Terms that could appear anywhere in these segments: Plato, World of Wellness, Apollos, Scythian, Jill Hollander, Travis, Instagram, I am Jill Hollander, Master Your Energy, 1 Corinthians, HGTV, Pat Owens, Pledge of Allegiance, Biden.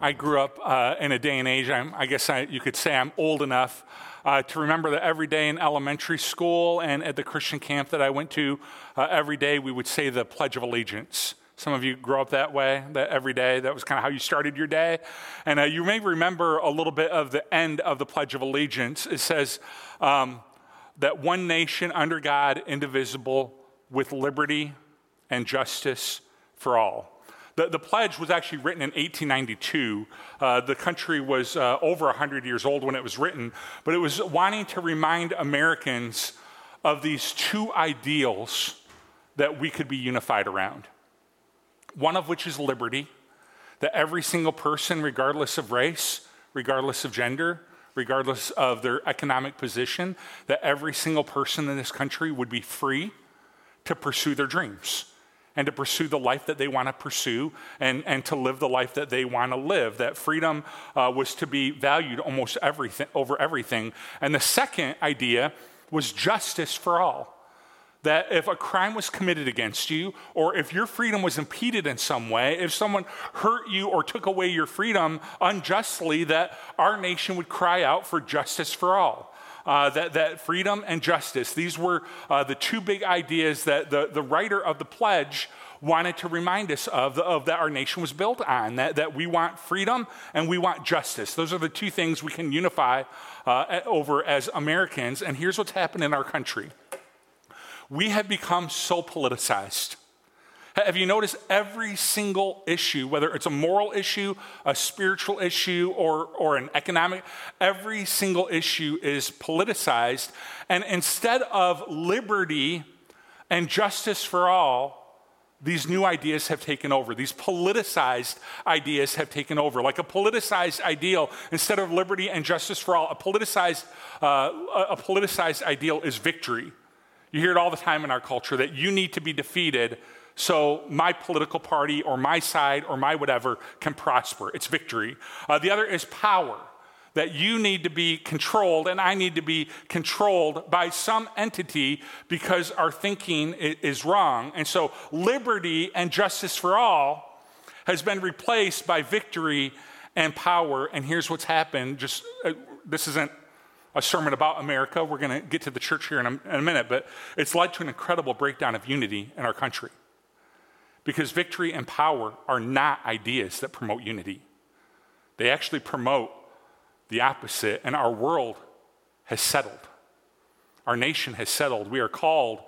I grew up in a day and age, you could say I'm old enough to remember that every day in elementary school and at the Christian camp that I went to, every day we would say the Pledge of Allegiance. Some of you grew up that way, that every day, that was kind of how you started your day. And you may remember a little bit of the end of the Pledge of Allegiance. It says that one nation under God, indivisible, with liberty and justice for all. The pledge was actually written in 1892. The country was over 100 years old when it was written, but it was wanting to remind Americans of these two ideals that we could be unified around. One of which is liberty, that every single person, regardless of race, regardless of gender, regardless of their economic position, that every single person in this country would be free to pursue their dreams and to pursue the life that they want to pursue, and to live the life that they want to live. That freedom was to be valued over everything. And the second idea was justice for all. That if a crime was committed against you, or if your freedom was impeded in some way, if someone hurt you or took away your freedom unjustly, that our nation would cry out for justice for all. That freedom and justice, these were the two big ideas that the writer of the pledge wanted to remind us of that our nation was built on, that we want freedom and we want justice. Those are the two things we can unify over as Americans. And here's what's happened in our country. We have become so politicized. Have you noticed every single issue, whether it's a moral issue, a spiritual issue, or an economic, every single issue is politicized. And instead of liberty and justice for all, these new ideas have taken over. These politicized ideas have taken over. Like a politicized ideal, instead of liberty and justice for all, a politicized ideal is victory. You hear it all the time in our culture that you need to be defeated so my political party or my side or my whatever can prosper. It's victory. The other is power, that you need to be controlled and I need to be controlled by some entity because our thinking is wrong. And so liberty and justice for all has been replaced by victory and power. And here's what's happened. Just this isn't a sermon about America. We're going to get to the church here in a minute, but it's led to an incredible breakdown of unity in our country. Because victory and power are not ideas that promote unity. They actually promote the opposite, and our world has settled. Our nation has settled. We are called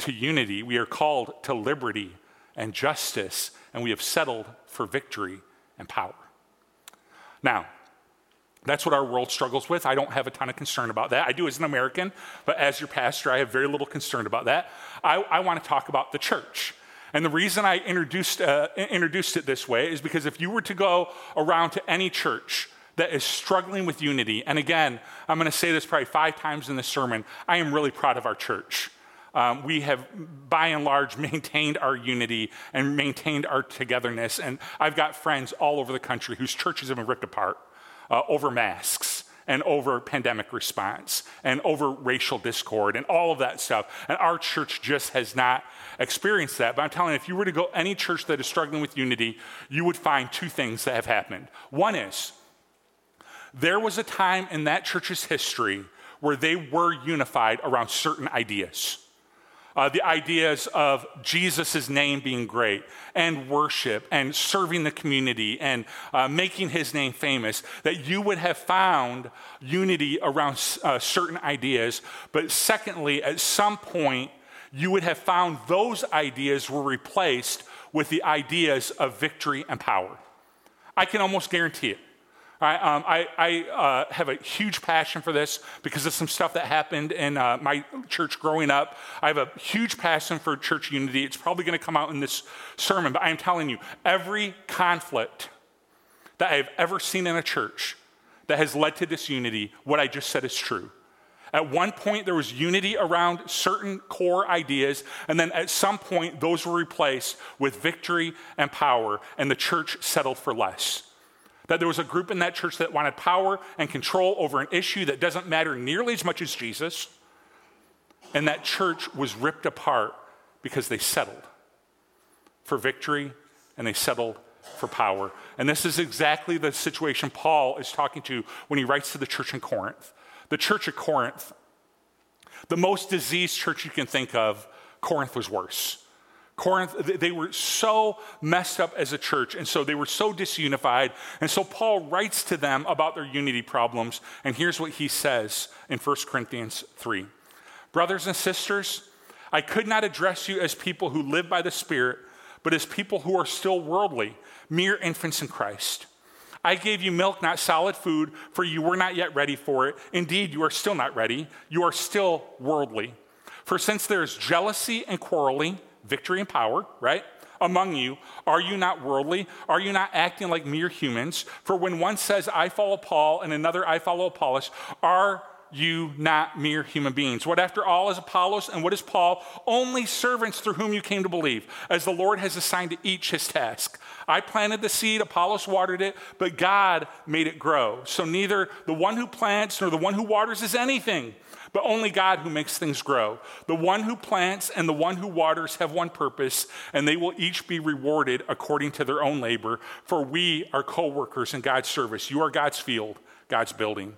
to unity. We are called to liberty and justice, and we have settled for victory and power. Now, that's what our world struggles with. I don't have a ton of concern about that. I do as an American, but as your pastor, I have very little concern about that. I want to talk about the church. And the reason I introduced it this way is because if you were to go around to any church that is struggling with unity, and again, I'm going to say this probably 5 times in this sermon, I am really proud of our church. We have, by and large, maintained our unity and maintained our togetherness. And I've got friends all over the country whose churches have been ripped apart over masks and over pandemic response and over racial discord and all of that stuff. And our church just has not experienced that. But I'm telling you, if you were to go any church that is struggling with unity, you would find 2 things that have happened. One is, there was a time in that church's history where they were unified around certain ideas. The ideas of Jesus' name being great and worship and serving the community and making his name famous, that you would have found unity around certain ideas. But secondly, at some point, you would have found those ideas were replaced with the ideas of victory and power. I can almost guarantee it. I have a huge passion for this because of some stuff that happened in my church growing up. I have a huge passion for church unity. It's probably going to come out in this sermon, but I am telling you, every conflict that I have ever seen in a church that has led to disunity, what I just said is true. At one point, there was unity around certain core ideas, and then at some point, those were replaced with victory and power, and the church settled for less. That there was a group in that church that wanted power and control over an issue that doesn't matter nearly as much as Jesus. And that church was ripped apart because they settled for victory and they settled for power. And this is exactly the situation Paul is talking to when he writes to the church in Corinth. The church at Corinth, the most diseased church you can think of, Corinth was worse. Corinth, they were so messed up as a church, and so they were so disunified. And so Paul writes to them about their unity problems, and here's what he says in 1 Corinthians 3. Brothers and sisters, I could not address you as people who live by the Spirit, but as people who are still worldly, mere infants in Christ. I gave you milk, not solid food, for you were not yet ready for it. Indeed, you are still not ready. You are still worldly. For since there is jealousy and quarreling, victory and power, right, among you, are you not worldly? Are you not acting like mere humans? For when one says, I follow Paul, and another, I follow Apollos, are you not mere human beings? What after all is Apollos and what is Paul? Only servants through whom you came to believe, as the Lord has assigned to each his task. I planted the seed, Apollos watered it, but God made it grow. So neither the one who plants nor the one who waters is anything, but only God who makes things grow. The one who plants and the one who waters have one purpose, and they will each be rewarded according to their own labor, for we are co-workers in God's service. You are God's field, God's building.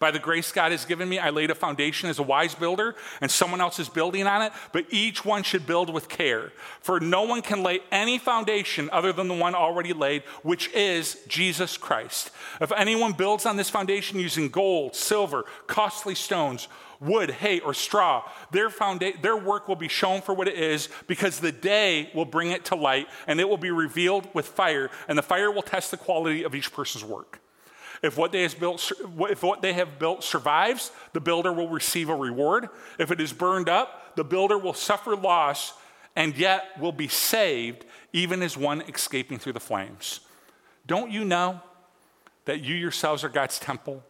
By the grace God has given me, I laid a foundation as a wise builder, and someone else is building on it, but each one should build with care. For no one can lay any foundation other than the one already laid, which is Jesus Christ. If anyone builds on this foundation using gold, silver, costly stones, wood, hay, or straw, their work will be shown for what it is, because the day will bring it to light, and it will be revealed with fire, and the fire will test the quality of each person's work. If what they have built survives, the builder will receive a reward. If it is burned up, the builder will suffer loss and yet will be saved, even as one escaping through the flames. Don't you know that you yourselves are God's temple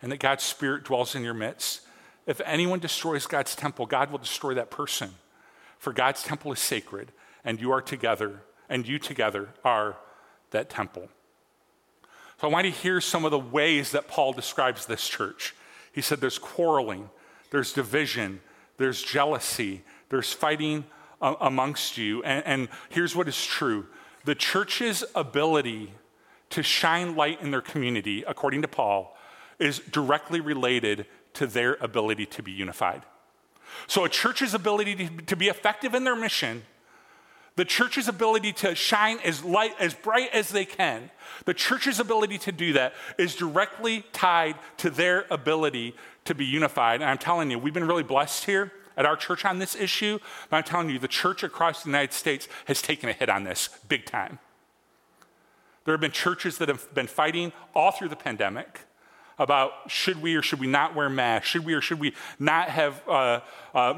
and that God's Spirit dwells in your midst? If anyone destroys God's temple, God will destroy that person. For God's temple is sacred, and you together are that temple. So I want you to hear some of the ways that Paul describes this church. He said there's quarreling, there's division, there's jealousy, there's fighting amongst you. And here's what is true. The church's ability to shine light in their community, according to Paul, is directly related to their ability to be unified. So a church's ability to be effective in their mission, the church's ability to shine as light, as bright as they can, the church's ability to do that is directly tied to their ability to be unified. And I'm telling you, we've been really blessed here at our church on this issue, but I'm telling you, the church across the United States has taken a hit on this big time. There have been churches that have been fighting all through the pandemic about should we or should we not wear masks? Should we or should we not have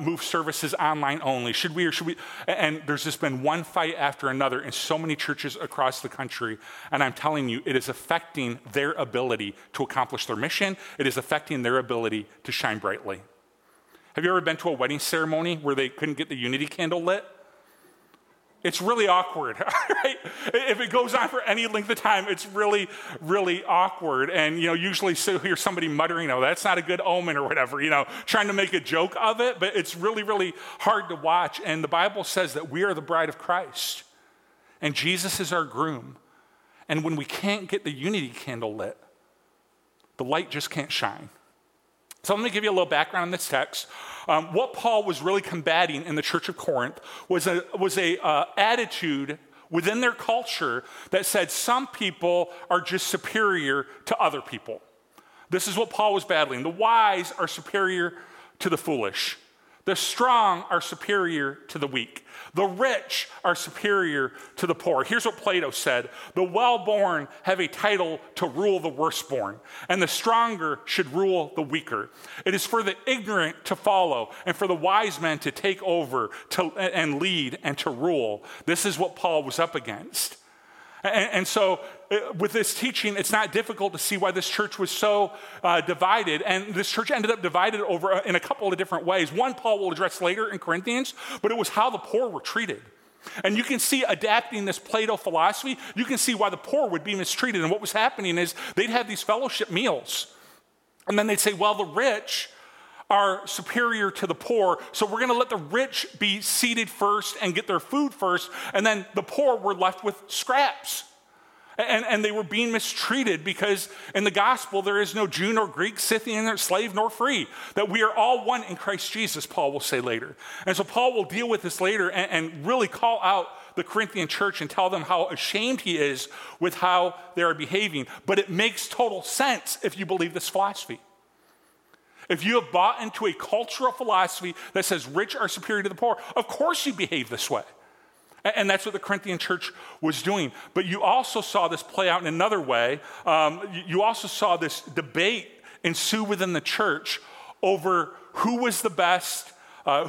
move services online only? Should we or should we? And there's just been one fight after another in so many churches across the country. And I'm telling you, it is affecting their ability to accomplish their mission. It is affecting their ability to shine brightly. Have you ever been to a wedding ceremony where they couldn't get the unity candle lit? It's really awkward, right? If it goes on for any length of time, it's really, really awkward. And, you know, usually you'll hear somebody muttering, oh, that's not a good omen or whatever, you know, trying to make a joke of it. But it's really, really hard to watch. And the Bible says that we are the bride of Christ. And Jesus is our groom. And when we can't get the unity candle lit, the light just can't shine. So let me give you a little background on this text. What Paul was really combating in the church of Corinth was an attitude within their culture that said some people are just superior to other people. This is what Paul was battling. The wise are superior to the foolish. The strong are superior to the weak. The rich are superior to the poor. Here's what Plato said. The well-born have a title to rule the worst-born, and the stronger should rule the weaker. It is for the ignorant to follow, and for the wise men to take over and lead and to rule. This is what Paul was up against. And so with this teaching, it's not difficult to see why this church was so divided. And this church ended up divided over in a couple of different ways. One Paul will address later in Corinthians, but it was how the poor were treated. And you can see adapting this Plato philosophy, you can see why the poor would be mistreated. And what was happening is they'd have these fellowship meals. And then they'd say, well, the rich are superior to the poor, so we're going to let the rich be seated first and get their food first, and then the poor were left with scraps. And they were being mistreated because in the gospel, there is no Jew nor Greek, Scythian, nor slave nor free, that we are all one in Christ Jesus, Paul will say later. And so Paul will deal with this later and really call out the Corinthian church and tell them how ashamed he is with how they are behaving. But it makes total sense if you believe this philosophy. If you have bought into a cultural philosophy that says rich are superior to the poor, of course you behave this way. And that's what the Corinthian church was doing. But you also saw this play out in another way. You also saw this debate ensue within the church over who was the best,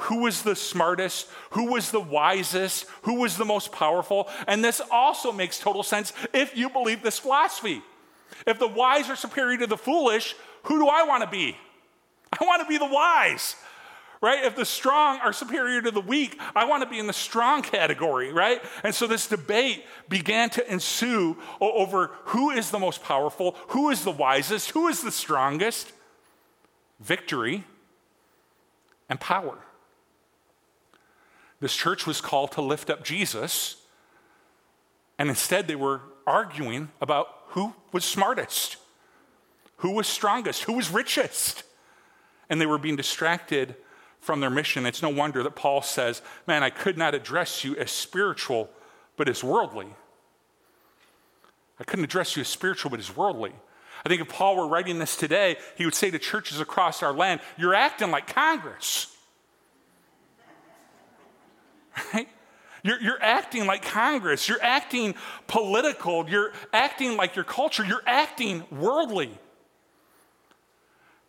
who was the smartest, who was the wisest, who was the most powerful. And this also makes total sense if you believe this philosophy. If the wise are superior to the foolish, who do I want to be? I want to be the wise. Right? If the strong are superior to the weak, I want to be in the strong category, right? And so this debate began to ensue over who is the most powerful, who is the wisest, who is the strongest, victory, and power. This church was called to lift up Jesus, and instead they were arguing about who was smartest, who was strongest, who was richest, and they were being distracted from their mission. It's no wonder that Paul says, man, I could not address you as spiritual, but as worldly. I couldn't address you as spiritual, but as worldly. I think if Paul were writing this today, he would say to churches across our land, you're acting like Congress. Right? You're acting like Congress. You're acting political. You're acting like your culture. You're acting worldly.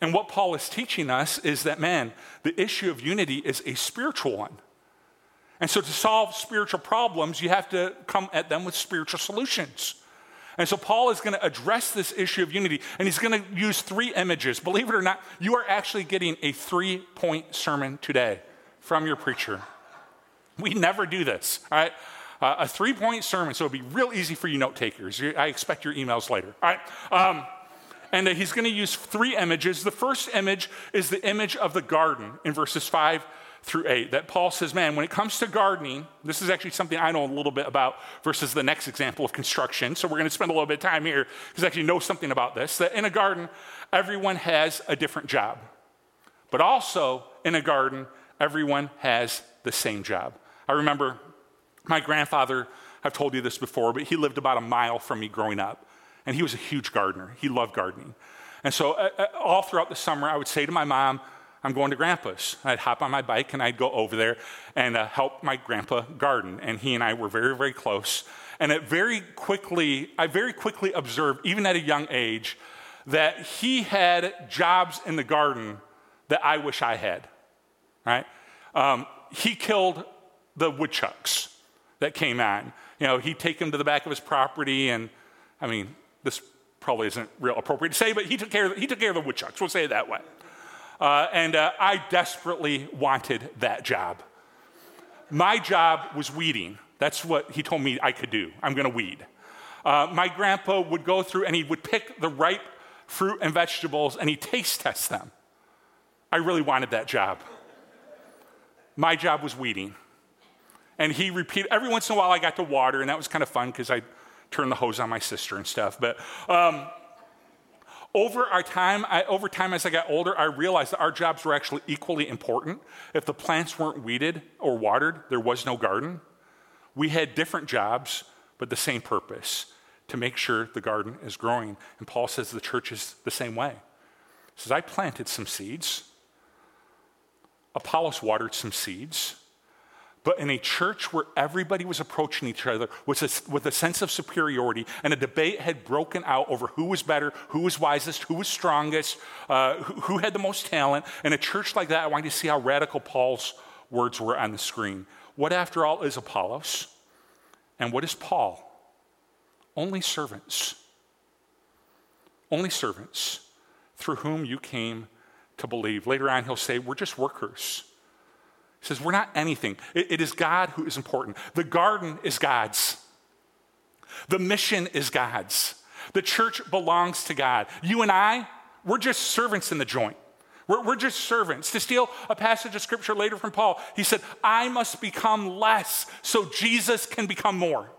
And what Paul is teaching us is that, man, the issue of unity is a spiritual one. And so to solve spiritual problems, you have to come at them with spiritual solutions. And so Paul is going to address this issue of unity, and he's going to use three images. Believe it or not, you are actually getting a three-point sermon today from your preacher. We never do this, all right? A three-point sermon, so it'll be real easy for you note takers. I expect your emails later, all right? And he's going to use three images. The first image is the image of the garden in verses 5-8, that Paul says, man, when it comes to gardening, this is actually something I know a little bit about versus the next example of construction. So we're going to spend a little bit of time here because I actually know something about this, that in a garden, everyone has a different job. But also in a garden, everyone has the same job. I remember my grandfather, I've told you this before, but he lived about a mile from me growing up. And he was a huge gardener. He loved gardening. And so all throughout the summer, I would say to my mom, I'm going to Grandpa's. I'd hop on my bike and I'd go over there and help my grandpa garden. And he and I were very, very close. And I very quickly observed, even at a young age, that he had jobs in the garden that I wish I had, right? He killed the woodchucks that came on. You know, he'd take them to the back of his property and, I mean, this probably isn't real appropriate to say, but he took care of the woodchucks. We'll say it that way. And I desperately wanted that job. My job was weeding. That's what he told me I could do. I'm going to weed. My grandpa would go through and he would pick the ripe fruit and vegetables and he taste test them. I really wanted that job. My job was weeding. And he repeated, every once in a while I got to water and that was kind of fun because I turn the hose on my sister and stuff. But over time, as I got older, I realized that our jobs were actually equally important. If the plants weren't weeded or watered, there was no garden. We had different jobs, but the same purpose, to make sure the garden is growing. And Paul says the church is the same way. He says, I planted some seeds. Apollos watered some seeds. But in a church where everybody was approaching each other with a sense of superiority, and a debate had broken out over who was better, who was wisest, who was strongest, who had the most talent. In a church like that, I wanted to see how radical Paul's words were on the screen. What, after all, is Apollos? And what is Paul? Only servants. Only servants through whom you came to believe. Later on, he'll say, we're just workers. He says, we're not anything. It is God who is important. The garden is God's. The mission is God's. The church belongs to God. You and I, we're just servants in the joint. We're just servants. To steal a passage of scripture later from Paul, he said, I must become less so Jesus can become more.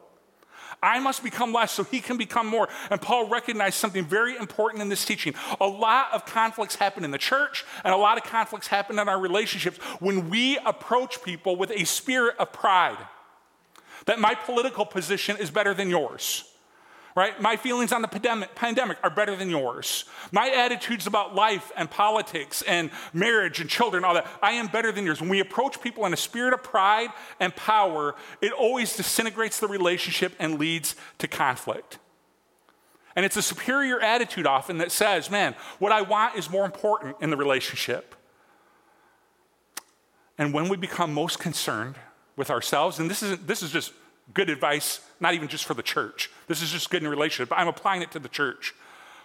I must become less so he can become more. And Paul recognized something very important in this teaching. A lot of conflicts happen in the church, and a lot of conflicts happen in our relationships when we approach people with a spirit of pride. That my political position is better than yours, right? My feelings on the pandemic are better than yours. My attitudes about life and politics and marriage and children, all that, I am better than yours. When we approach people in a spirit of pride and power, it always disintegrates the relationship and leads to conflict. And it's a superior attitude often that says, man, what I want is more important in the relationship. And when we become most concerned with ourselves, and this is just good advice, not even just for the church. This is just good in relationship, but I'm applying it to the church.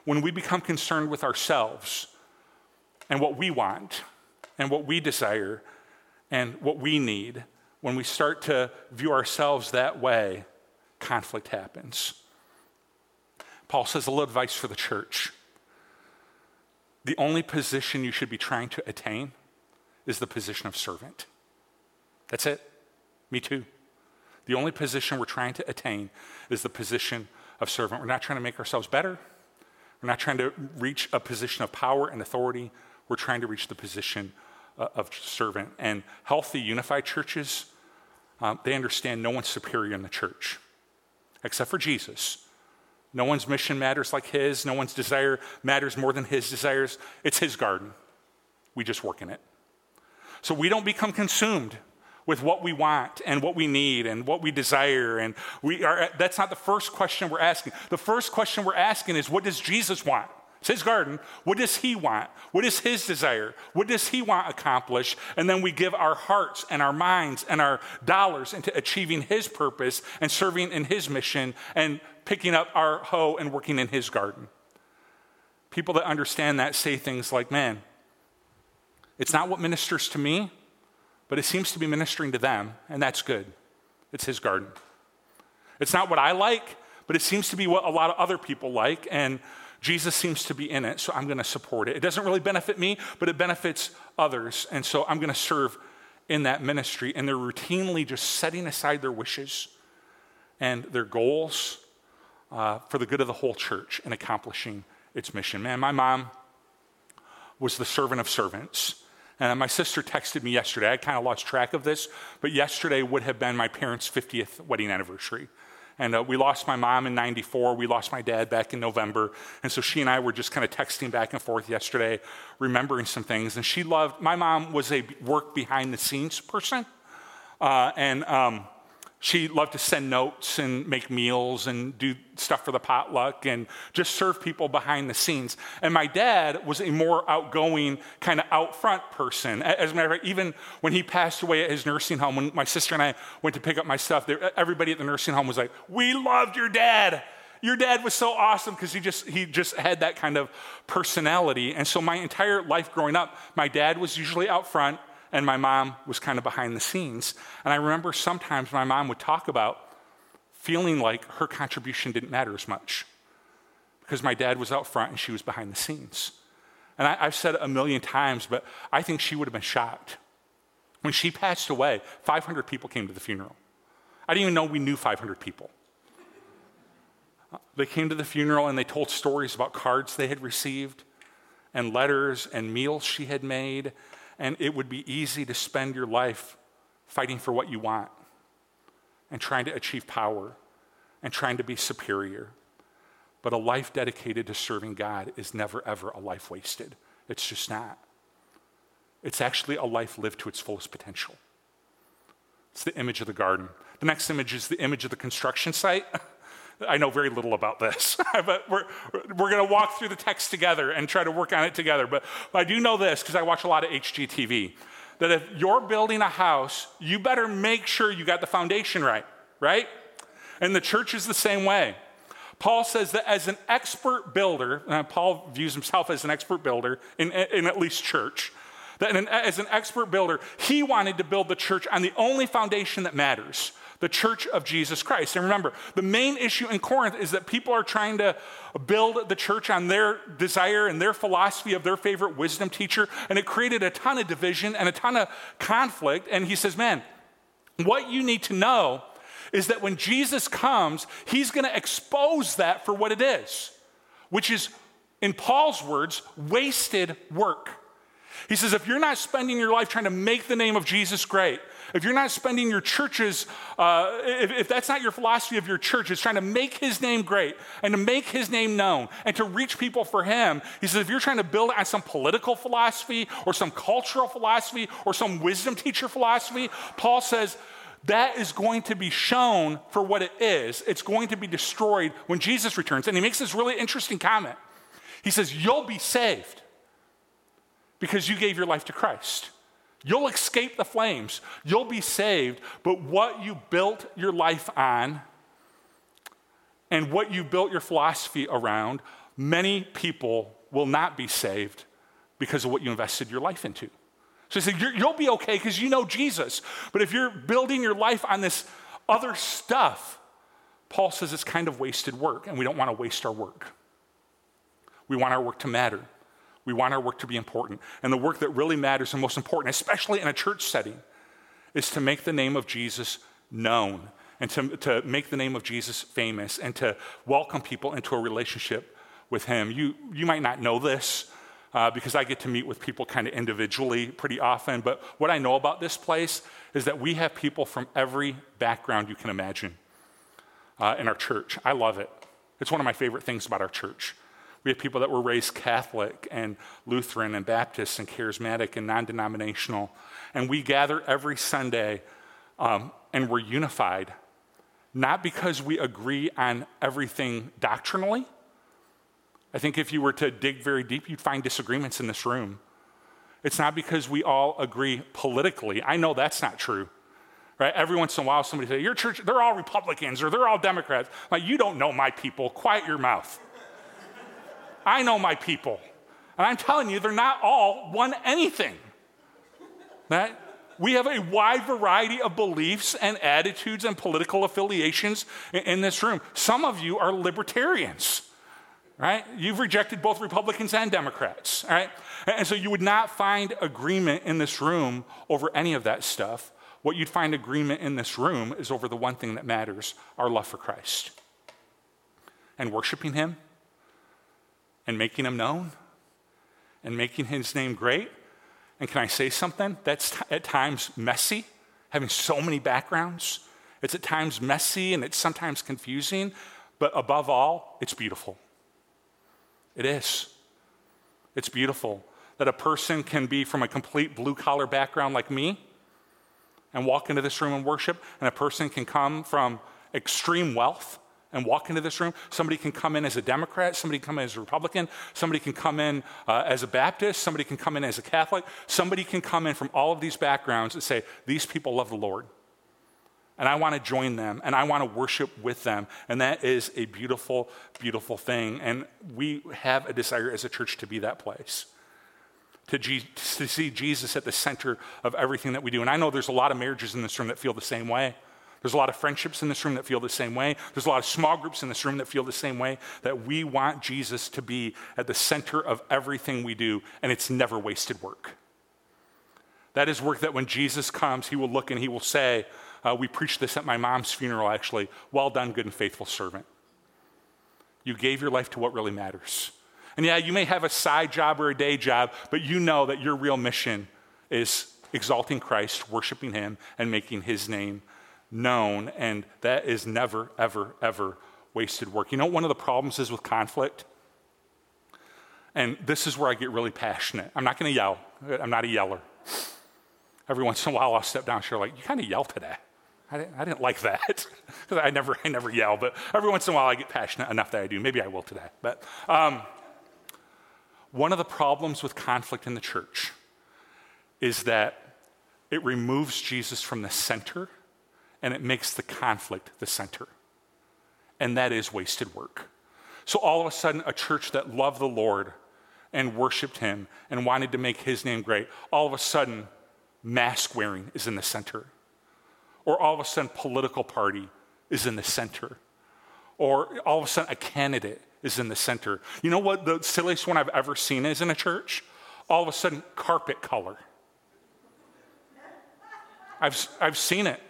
When we become concerned with ourselves and what we want and what we desire and what we need, when we start to view ourselves that way, conflict happens. Paul says a little advice for the church. The only position you should be trying to attain is the position of servant. That's it. Me too. The only position we're trying to attain is the position of servant. We're not trying to make ourselves better. We're not trying to reach a position of power and authority. We're trying to reach the position of servant. And healthy, unified churches, they understand no one's superior in the church, except for Jesus. No one's mission matters like his. No one's desire matters more than his desires. It's his garden. We just work in it. So we don't become consumed with what we want and what we need and what we desire. And that's not the first question we're asking. The first question we're asking is, what does Jesus want? It's his garden. What does he want? What is his desire? What does he want accomplished? And then we give our hearts and our minds and our dollars into achieving his purpose and serving in his mission and picking up our hoe and working in his garden. People that understand that say things like, man, it's not what ministers to me, but it seems to be ministering to them, and that's good. It's his garden. It's not what I like, but it seems to be what a lot of other people like, and Jesus seems to be in it, so I'm gonna support it. It doesn't really benefit me, but it benefits others, and so I'm gonna serve in that ministry. And they're routinely just setting aside their wishes and their goals for the good of the whole church and accomplishing its mission. Man, my mom was the servant of servants. And my sister texted me yesterday. I kind of lost track of this, but yesterday would have been my parents' 50th wedding anniversary. And we lost my mom in 94. We lost my dad back in November. And so she and I were just kind of texting back and forth yesterday, remembering some things. And my mom was a work behind the scenes person. She loved to send notes and make meals and do stuff for the potluck and just serve people behind the scenes. And my dad was a more outgoing, kind of out front person. As a matter of fact, even when he passed away at his nursing home, when my sister and I went to pick up my stuff, everybody at the nursing home was like, we loved your dad. Your dad was so awesome because he just had that kind of personality. And so my entire life growing up, my dad was usually out front, and my mom was kind of behind the scenes. And I remember sometimes my mom would talk about feeling like her contribution didn't matter as much because my dad was out front and she was behind the scenes. And I've said it a million times, but I think she would have been shocked. When she passed away, 500 people came to the funeral. I didn't even know we knew 500 people. They came to the funeral and they told stories about cards they had received and letters and meals she had made. And it would be easy to spend your life fighting for what you want and trying to achieve power and trying to be superior. But a life dedicated to serving God is never, ever a life wasted. It's just not. It's actually a life lived to its fullest potential. It's the image of the garden. The next image is the image of the construction site. I know very little about this, but we're going to walk through the text together and try to work on it together. But I do know this because I watch a lot of HGTV, that if you're building a house, you better make sure you got the foundation right? And the church is the same way. Paul says that as an expert builder, and Paul views himself as an expert builder in at least church, that as an expert builder, he wanted to build the church on the only foundation that matters, the Church of Jesus Christ. And remember, the main issue in Corinth is that people are trying to build the church on their desire and their philosophy of their favorite wisdom teacher, and it created a ton of division and a ton of conflict. And he says, man, what you need to know is that when Jesus comes, he's going to expose that for what it is, which is, in Paul's words, wasted work. He says, if you're not spending your life trying to make the name of Jesus great, if you're not spending your churches, if that's not your philosophy of your church, it's trying to make his name great and to make his name known and to reach people for him. He says, if you're trying to build on some political philosophy or some cultural philosophy or some wisdom teacher philosophy, Paul says, that is going to be shown for what it is. It's going to be destroyed when Jesus returns. And he makes this really interesting comment. He says, you'll be saved because you gave your life to Christ. You'll escape the flames. You'll be saved. But what you built your life on and what you built your philosophy around, many people will not be saved because of what you invested your life into. So he said, you'll be okay because you know Jesus. But if you're building your life on this other stuff, Paul says it's kind of wasted work, and we don't want to waste our work. We want our work to matter. We want our work to be important. And the work that really matters and most important, especially in a church setting, is to make the name of Jesus known and to make the name of Jesus famous and to welcome people into a relationship with him. You might not know this, because I get to meet with people kind of individually pretty often. But what I know about this place is that we have people from every background you can imagine in our church. I love it. It's one of my favorite things about our church. We have people that were raised Catholic and Lutheran and Baptist and charismatic and non-denominational. And we gather every Sunday and we're unified, not because we agree on everything doctrinally. I think if you were to dig very deep, you'd find disagreements in this room. It's not because we all agree politically. I know that's not true, right? Every once in a while, somebody says, your church, they're all Republicans or they're all Democrats. I'm like, you don't know my people. Quiet your mouth. I know my people. And I'm telling you, they're not all one anything. Right? We have a wide variety of beliefs and attitudes and political affiliations in this room. Some of you are libertarians. Right? You've rejected both Republicans and Democrats, right? And so you would not find agreement in this room over any of that stuff. What you'd find agreement in this room is over the one thing that matters, our love for Christ. And worshiping him, and making him known, and making his name great. And can I say something? That's at times messy, having so many backgrounds. It's at times messy, and it's sometimes confusing, but above all, it's beautiful. It is. It's beautiful that a person can be from a complete blue-collar background like me and walk into this room and worship, and a person can come from extreme wealth and walk into this room. Somebody can come in as a Democrat. Somebody can come in as a Republican. Somebody can come in as a Baptist. Somebody can come in as a Catholic. Somebody can come in from all of these backgrounds and say, these people love the Lord, and I want to join them, and I want to worship with them. And that is a beautiful, beautiful thing. And we have a desire as a church to be that place, to see Jesus at the center of everything that we do. And I know there's a lot of marriages in this room that feel the same way. There's a lot of friendships in this room that feel the same way. There's a lot of small groups in this room that feel the same way, that we want Jesus to be at the center of everything we do, and it's never wasted work. That is work that when Jesus comes, he will look and he will say, we preached this at my mom's funeral, actually. Well done, good and faithful servant. You gave your life to what really matters. And yeah, you may have a side job or a day job, but you know that your real mission is exalting Christ, worshiping him, and making his name known. And that is never, ever, ever wasted work. You know what one of the problems is with conflict? And this is where I get really passionate. I'm not going to yell. I'm not a yeller. Every once in a while, I'll step down and she'll like, you kind of yell today. I didn't like that. I never yell, but every once in a while I get passionate enough that I do. Maybe I will today. But one of the problems with conflict in the church is that it removes Jesus from the center and it makes the conflict the center. And that is wasted work. So all of a sudden, a church that loved the Lord and worshiped him and wanted to make his name great, all of a sudden, mask wearing is in the center. or all of a sudden political party is in the center, or all of a sudden a candidate is in the center. You know what the silliest one I've ever seen is in a church? All of a sudden, carpet color. I've seen it.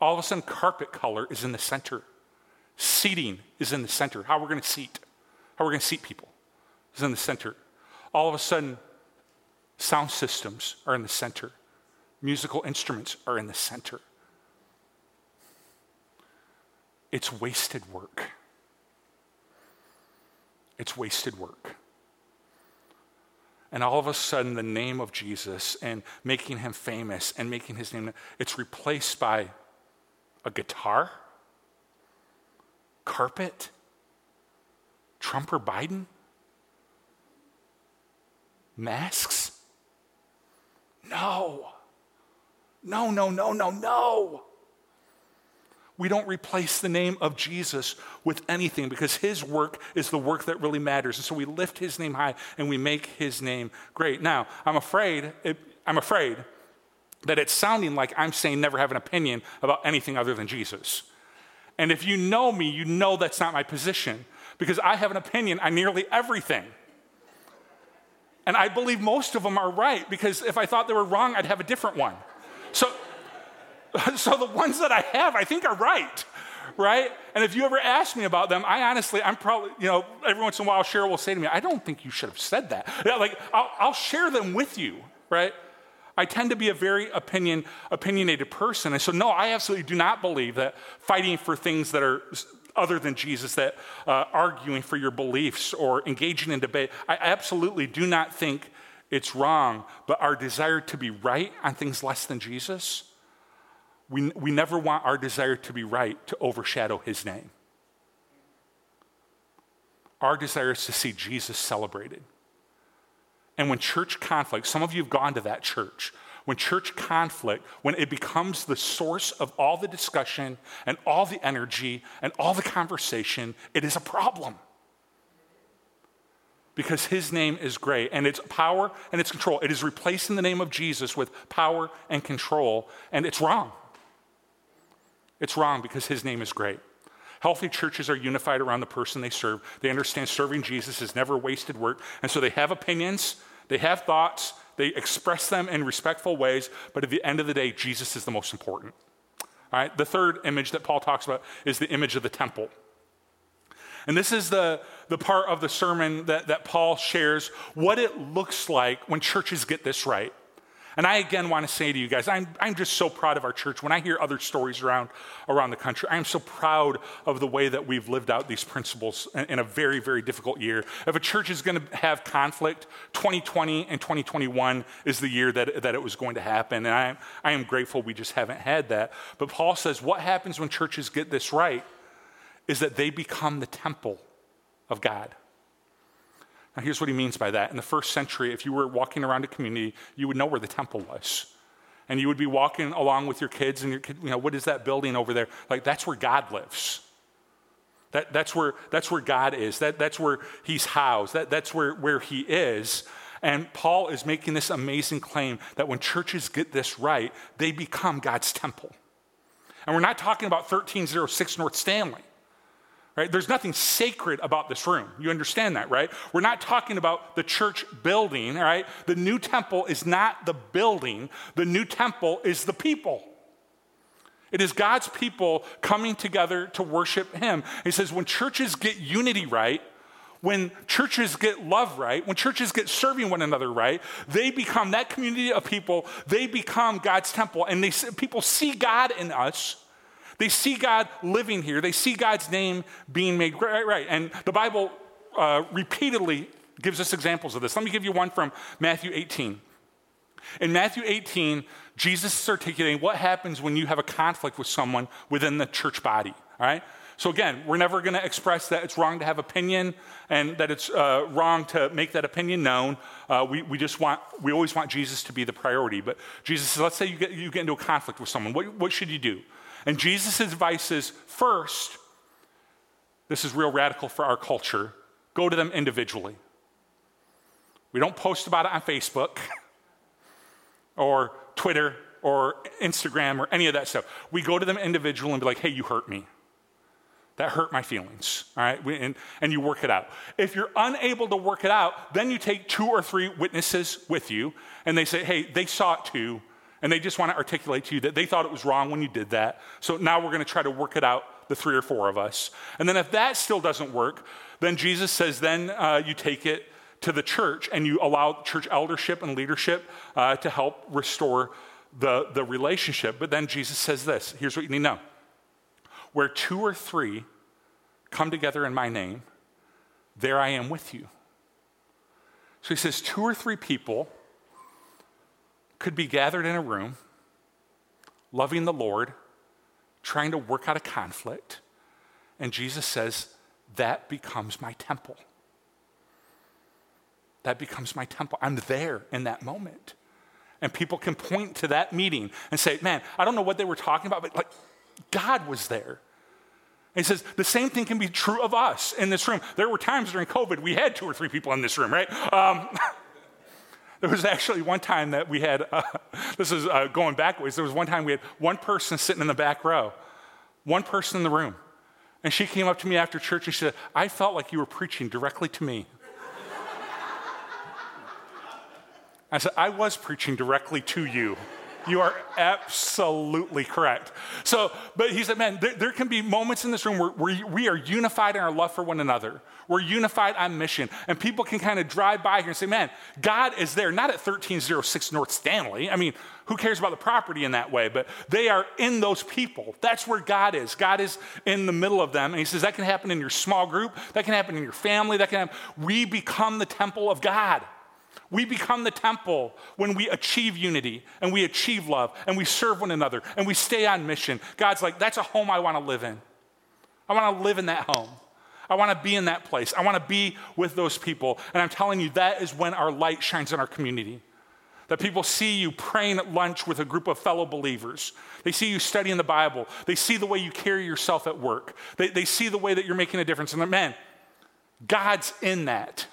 All of a sudden, carpet color is in the center. Seating is in the center. How we're going to seat. How we're going to seat people is in the center. All of a sudden, sound systems are in the center. Musical instruments are in the center. It's wasted work. It's wasted work. And all of a sudden, the name of Jesus and making him famous and making his name, it's replaced by a guitar, carpet, Trump or Biden, masks. No. We don't replace the name of Jesus with anything because his work is the work that really matters. And so we lift his name high and we make his name great. Now, I'm afraid that it's sounding like I'm saying never have an opinion about anything other than Jesus. And if you know me, you know that's not my position because I have an opinion on nearly everything. And I believe most of them are right because if I thought they were wrong, I'd have a different one. So the ones that I have, I think are right? And if you ever ask me about them, I'm probably, every once in a while, Cheryl will say to me, I don't think you should have said that. Yeah, I'll share them with you, right? I tend to be a very opinionated person. And so, no, I absolutely do not believe that fighting for things that are other than Jesus, that arguing for your beliefs or engaging in debate, I absolutely do not think it's wrong. But our desire to be right on things less than Jesus, We never want our desire to be right to overshadow his name. Our desire is to see Jesus celebrated. And when church conflict, some of you have gone to that church, when church conflict, when it becomes the source of all the discussion and all the energy and all the conversation, it is a problem. Because his name is great, and it's power and it's control. It is replacing the name of Jesus with power and control, and it's wrong. It's wrong because his name is great. Healthy churches are unified around the person they serve. They understand serving Jesus is never wasted work. And so they have opinions, they have thoughts, they express them in respectful ways. But at the end of the day, Jesus is the most important. All right. The third image that Paul talks about is the image of the temple. And this is the part of the sermon that Paul shares, what it looks like when churches get this right. And I again want to say to you guys, I'm just so proud of our church. When I hear other stories around the country, I am so proud of the way that we've lived out these principles in a very, very difficult year. If a church is going to have conflict, 2020 and 2021 is the year that it was going to happen. And I am grateful we just haven't had that. But Paul says what happens when churches get this right is that they become the temple of God. Now, here's what he means by that. In the first century, if you were walking around a community, you would know where the temple was. And you would be walking along with your kids, and your kid, what is that building over there? Like, that's where God lives. That's where God is. That's where he's housed. That's where he is. And Paul is making this amazing claim that when churches get this right, they become God's temple. And we're not talking about 1306 North Stanley. Right? There's nothing sacred about this room. You understand that, right? We're not talking about the church building, all right? The new temple is not the building. The new temple is the people. It is God's people coming together to worship him. He says when churches get unity right, when churches get love right, when churches get serving one another right, they become that community of people. They become God's temple, and people see God in us. They see God living here. They see God's name being made great. Right. And the Bible repeatedly gives us examples of this. Let me give you one from Matthew 18. In Matthew 18, Jesus is articulating what happens when you have a conflict with someone within the church body. All right. So again, we're never going to express that it's wrong to have opinion and that it's wrong to make that opinion known. We always want Jesus to be the priority. But Jesus says, let's say you get into a conflict with someone. What should you do? And Jesus' advice is, first, this is real radical for our culture, go to them individually. We don't post about it on Facebook or Twitter or Instagram or any of that stuff. We go to them individual and be like, hey, you hurt me. That hurt my feelings, all right? And you work it out. If you're unable to work it out, then you take 2 or 3 witnesses with you, and they say, hey, they saw it too, and they just want to articulate to you that they thought it was wrong when you did that, so now we're going to try to work it out, the 3 or 4 of us. And then if that still doesn't work, then Jesus says, then you take it to the church, and you allow church eldership and leadership to help restore the relationship. But then Jesus says this, here's what you need to know. Where 2 or 3 come together in my name, there I am with you. So he says 2 or 3 people could be gathered in a room, loving the Lord, trying to work out a conflict. And Jesus says, that becomes my temple. That becomes my temple. I'm there in that moment. And people can point to that meeting and say, man, I don't know what they were talking about, but like, God was there. And he says, the same thing can be true of us in this room. There were times during COVID we had 2 or 3 people in this room, right? There was actually one time that we had, this is going backwards, there was one time we had one person sitting in the back row, one person in the room. And she came up to me after church and she said, I felt like you were preaching directly to me. I said, I was preaching directly to you. You are absolutely correct. So, but he said, man, there can be moments in this room where we are unified in our love for one another. We're unified on mission. And people can kind of drive by here and say, man, God is there, not at 1306 North Stanley. I mean, who cares about the property in that way? But they are in those people. That's where God is. God is in the middle of them. And he says, that can happen in your small group. That can happen in your family. That can happen. We become the temple of God. We become the temple when we achieve unity and we achieve love and we serve one another and we stay on mission. God's like, that's a home I want to live in. I want to live in that home. I want to be in that place. I want to be with those people. And I'm telling you, that is when our light shines in our community. That people see you praying at lunch with a group of fellow believers. They see you studying the Bible. They see the way you carry yourself at work. They see the way that you're making a difference. And man, God's in that.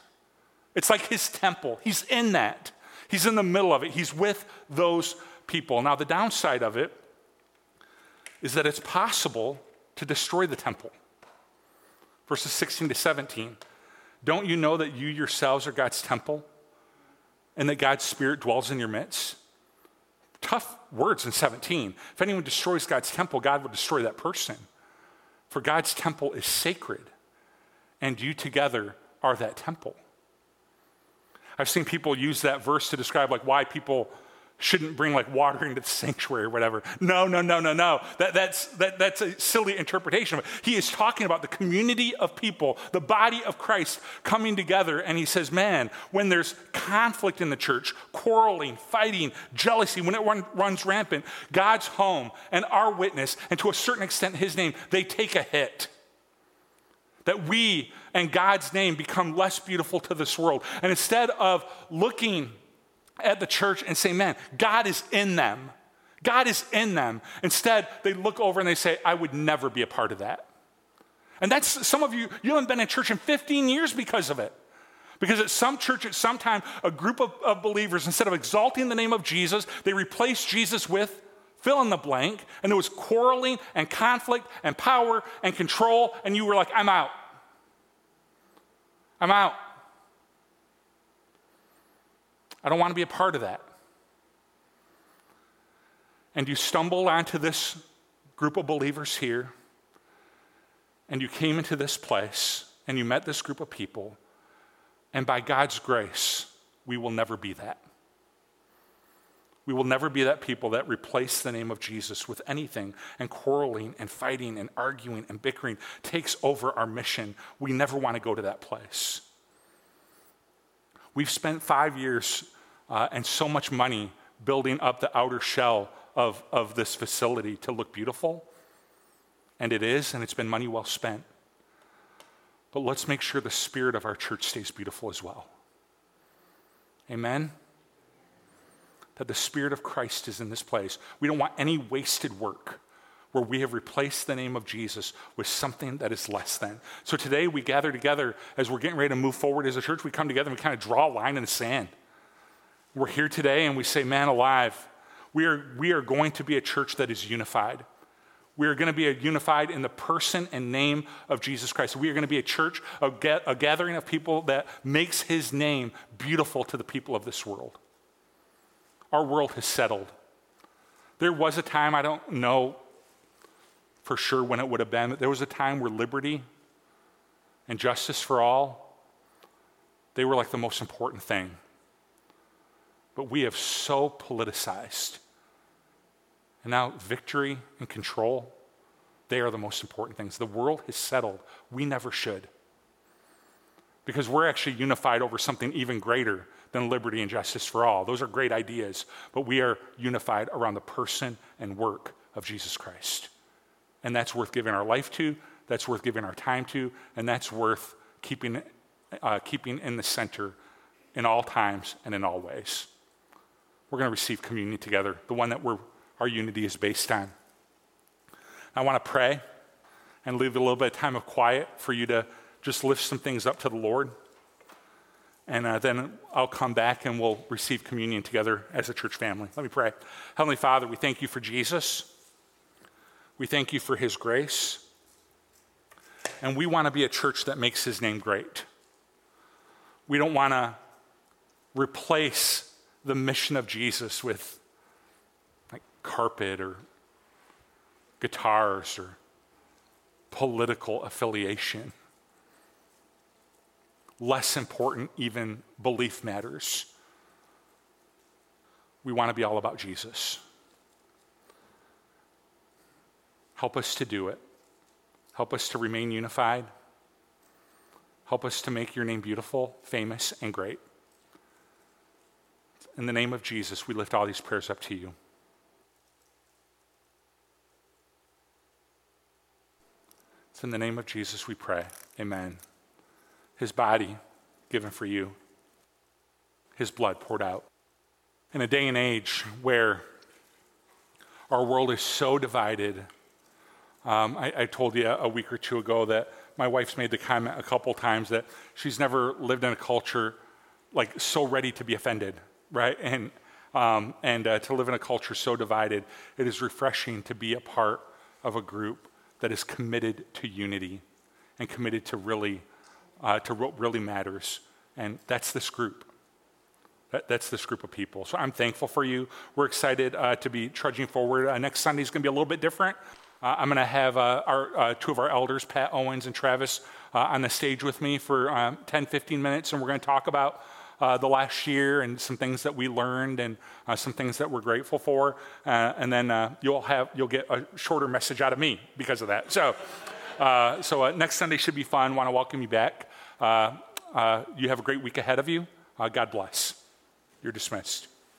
It's like his temple. He's in that. He's in the middle of it. He's with those people. Now, the downside of it is that it's possible to destroy the temple. Verses 16 to 17. Don't you know that you yourselves are God's temple and that God's Spirit dwells in your midst? Tough words in 17. If anyone destroys God's temple, God will destroy that person. For God's temple is sacred, and you together are that temple. I've seen people use that verse to describe like why people shouldn't bring like water into the sanctuary or whatever. No. That's a silly interpretation. He is talking about the community of people, the body of Christ coming together. And he says, man, when there's conflict in the church, quarreling, fighting, jealousy, when it runs rampant, God's home and our witness, and to a certain extent his name, they take a hit. That we and God's name become less beautiful to this world. And instead of looking at the church and saying, man, God is in them. God is in them. Instead, they look over and they say, I would never be a part of that. And that's some of you, you haven't been in church in 15 years because of it. Because at some church, at some time, a group of believers, instead of exalting the name of Jesus, they replaced Jesus with fill in the blank, and there was quarreling and conflict and power and control, and you were like, I'm out. I'm out. I don't want to be a part of that. And you stumbled onto this group of believers here, and you came into this place, and you met this group of people, and by God's grace, we will never be that. We will never be that people that replace the name of Jesus with anything, and quarreling and fighting and arguing and bickering takes over our mission. We never want to go to that place. We've spent 5 years and so much money building up the outer shell of this facility to look beautiful, and it is, and it's been money well spent. But let's make sure the spirit of our church stays beautiful as well. Amen? That the Spirit of Christ is in this place. We don't want any wasted work where we have replaced the name of Jesus with something that is less than. So today we gather together as we're getting ready to move forward as a church. We come together and we kind of draw a line in the sand. We're here today and we say, man alive, We are going to be a church that is unified. We are going to be unified in the person and name of Jesus Christ. We are going to be a church, a gathering of people that makes his name beautiful to the people of this world. Our world has settled. There was a time, I don't know for sure when it would have been, but there was a time where liberty and justice for all, they were like the most important thing. But we have so politicized. And now victory and control, they are the most important things. The world is settled. We never should. Because we're actually unified over something even greater than liberty and justice for all. Those are great ideas, but we are unified around the person and work of Jesus Christ. And that's worth giving our life to, that's worth giving our time to, and that's worth keeping in the center in all times and in all ways. We're going to receive communion together, the one that our unity is based on. I want to pray and leave a little bit of time of quiet for you to just lift some things up to the Lord. And then I'll come back and we'll receive communion together as a church family. Let me pray. Heavenly Father, we thank you for Jesus. We thank you for his grace. And we want to be a church that makes his name great. We don't want to replace the mission of Jesus with like carpet or guitars or political affiliation. Less important, even belief matters. We want to be all about Jesus. Help us to do it. Help us to remain unified. Help us to make your name beautiful, famous, and great. In the name of Jesus, we lift all these prayers up to you. It's in the name of Jesus we pray. Amen. His body given for you, his blood poured out. In a day and age where our world is so divided, I told you a week or two ago that my wife's made the comment a couple times that she's never lived in a culture like so ready to be offended, right? And to live in a culture so divided, it is refreshing to be a part of a group that is committed to unity and committed to what really matters. And that's this group. That's this group of people. So I'm thankful for you. We're excited to be trudging forward. Next Sunday's going to be a little bit different. I'm going to have two of our elders, Pat Owens and Travis, on the stage with me for 10, 15 minutes, and we're going to talk about the last year and some things that we learned and some things that we're grateful for. And then you'll get a shorter message out of me because of that. So next Sunday should be fun. Want to welcome you back. You have a great week ahead of you. God bless. You're dismissed.